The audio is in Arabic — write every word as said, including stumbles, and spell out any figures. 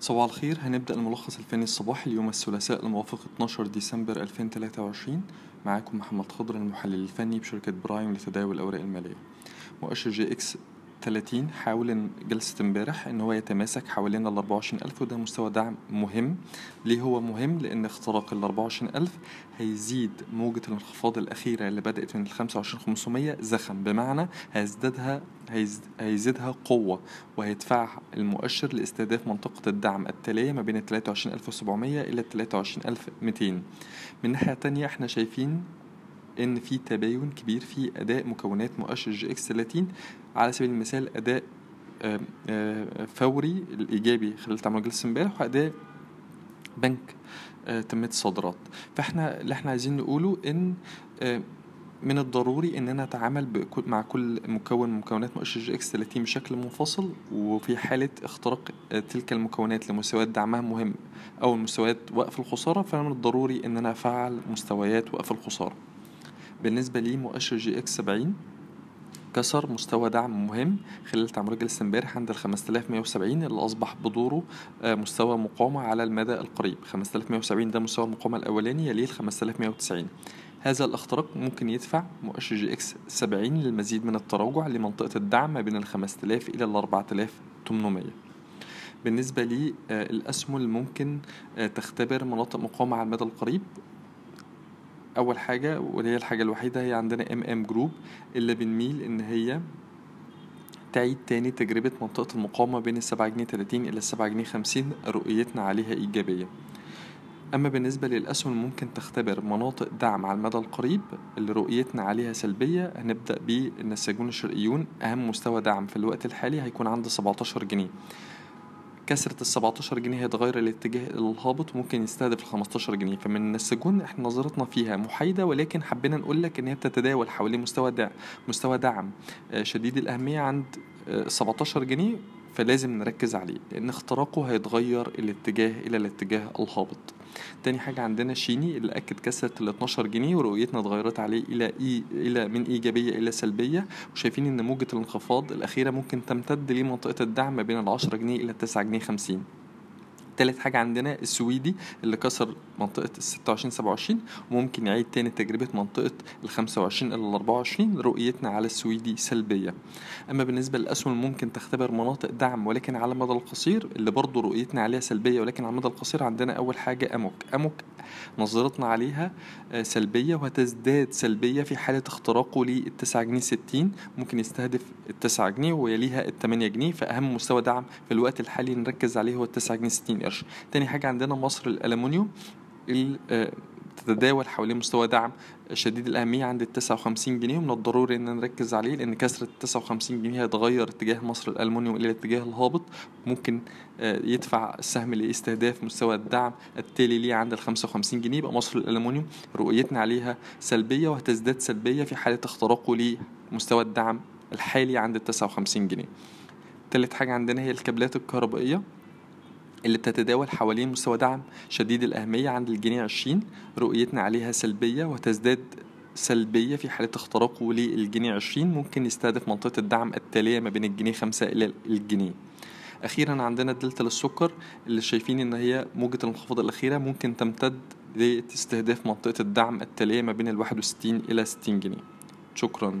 صباح الخير. هنبدأ الملخص الفني الصباحي اليوم الثلاثاء الموافق اتناشر ديسمبر ألفين وتلاتة وعشرين. معاكم محمد خضر المحلل الفني بشركة برايم لتداول الأوراق المالية. مؤشر جي اكس ثلاثين حاول جلسة امبارح ان هو يتماسك حوالين ال أربعة وعشرين ألف، وده مستوى دعم مهم. ليه هو مهم؟ لان اختراق ال أربعة وعشرين ألف هيزيد موجة الانخفاض الأخيرة اللي بدأت من ال خمسة وعشرين ألف وخمسمية زخم، بمعنى هيزدادها هيزد هيزيدها قوة، وهيدفع المؤشر لاستهداف منطقة الدعم التالية ما بين ال تلاتة وعشرين ألف وسبعمية إلى ال تلاتة وعشرين ألف ومتين. من ناحية تانية احنا شايفين ان في تباين كبير في اداء مكونات مؤشر جي اكس ثلاثين. على سبيل المثال اداء فوري الايجابي خلال تعامل جلسه امبارح، واداء بنك تمت الصادرات. فاحنا اللي احنا عايزين نقوله ان من الضروري ان انا اتعامل مع كل مكون من مكونات مؤشر جي اكس ثلاثين بشكل منفصل، وفي حاله اختراق تلك المكونات لمستويات دعمها مهم او مستويات وقف الخساره، فانا من الضروري ان انا افعل مستويات وقف الخساره. بالنسبة لي مؤشر جي اكس سبعين كسر مستوى دعم مهم خلال تعامل جلسة امبارح عند ال خمسة آلاف ومية وسبعين، اللي أصبح بدوره مستوى مقاومة على المدى القريب. خمسة آلاف ومية وسبعين ده مستوى المقاومة الأولاني، يليه ال خمسة آلاف ومية وتسعين. هذا الاختراق ممكن يدفع مؤشر جي اكس سبعين للمزيد من التراجع لمنطقة الدعم ما بين ال خمسة آلاف إلى ال أربعة آلاف وتمنمية. بالنسبة لي الأسهم اللي ممكن تختبر مناطق مقاومة على المدى القريب، اول حاجه وهي الحاجه الوحيده هي عندنا ام ام جروب، اللي بنميل ان هي تعيد تاني تجربه منطقه المقاومه بين السبعة جنيه تلاتين الى السبعة جنيه خمسين، رؤيتنا عليها ايجابيه. اما بالنسبه للاسهم ممكن تختبر مناطق دعم على المدى القريب اللي رؤيتنا عليها سلبيه، هنبدا بالنساجون الشرقيون. اهم مستوى دعم في الوقت الحالي هيكون عند سبعتاشر جنيه، كسرت السبعتاشر جنيه هيتغير الاتجاه الهابط، ممكن يستهدف الخمستاشر جنيه. فمن النساجون احنا نظرتنا فيها محايدة، ولكن حبينا نقول لك ان هي بتتداول حوالين مستوى دعم مستوى دعم شديد الأهمية عند سبعتاشر جنيه، فلازم نركز عليه لان اختراقه هيتغير الاتجاه الى الاتجاه الهابط. تاني حاجة عندنا شيني اللي اكد كسرت ال اتناشر جنيه، ورؤيتنا اتغيرت عليه الى إي الى من ايجابية الى سلبية، وشايفين ان موجة الانخفاض الاخيرة ممكن تمتد لمنطقة الدعم ما بين ال عشرة جنيه الى ال تسعة جنيه خمسين. تالت حاجة عندنا السويدي اللي كسر منطقة ستة وعشرين سبعة وعشرين، وممكن يعيد تاني تجربة منطقة ال خمسة وعشرين إلى ال أربعة وعشرين، رؤيتنا على السويدي سلبية. أما بالنسبة للأسهم ممكن تختبر مناطق دعم ولكن على المدى القصير، اللي برضو رؤيتنا عليها سلبية ولكن على المدى القصير، عندنا أول حاجة اموك اموك نظرتنا عليها سلبية، وهتزداد سلبية في حالة اختراقه للتسعة جنيه ستين، ممكن يستهدف التسعة جنيه ويليها التمانية جنيه. فأهم مستوى دعم في الوقت الحالي نركز عليه هو التسعة جنيه ستين. تاني حاجة عندنا مصر الألمونيوم اللي تتداول حوالين مستوى دعم شديد الأهمية عند تسعة وخمسين جنيه، ومن الضروري أن نركز عليه لأن كسرة تسعة وخمسين جنيه هتغير اتجاه مصر الألمونيوم إلى الاتجاه الهابط، ممكن يدفع السهم لاستهداف مستوى الدعم التالي ليه عند ال خمسة وخمسين جنيه. يبقى مصر الألمونيوم رؤيتنا عليها سلبية، وهتزداد سلبية في حالة اختراقه لمستوى الدعم الحالي عند تسعة وخمسين جنيه. ثالث حاجة عندنا هي الكابلات الكهربائية اللي بتتداول حوالين مستوى دعم شديد الأهمية عند الجنيه عشرين، رؤيتنا عليها سلبية، وتزداد سلبية في حالة اختراقه للجنيه عشرين، ممكن يستهدف منطقة الدعم التالية ما بين الجنيه خمسة إلى الجنيه. أخيرا عندنا دلتا للسكر اللي شايفين إن هي موجة الانخفاض الأخيرة ممكن تمتد لاستهداف منطقة الدعم التالية ما بين الواحد وستين إلى ستين جنيه. شكرا.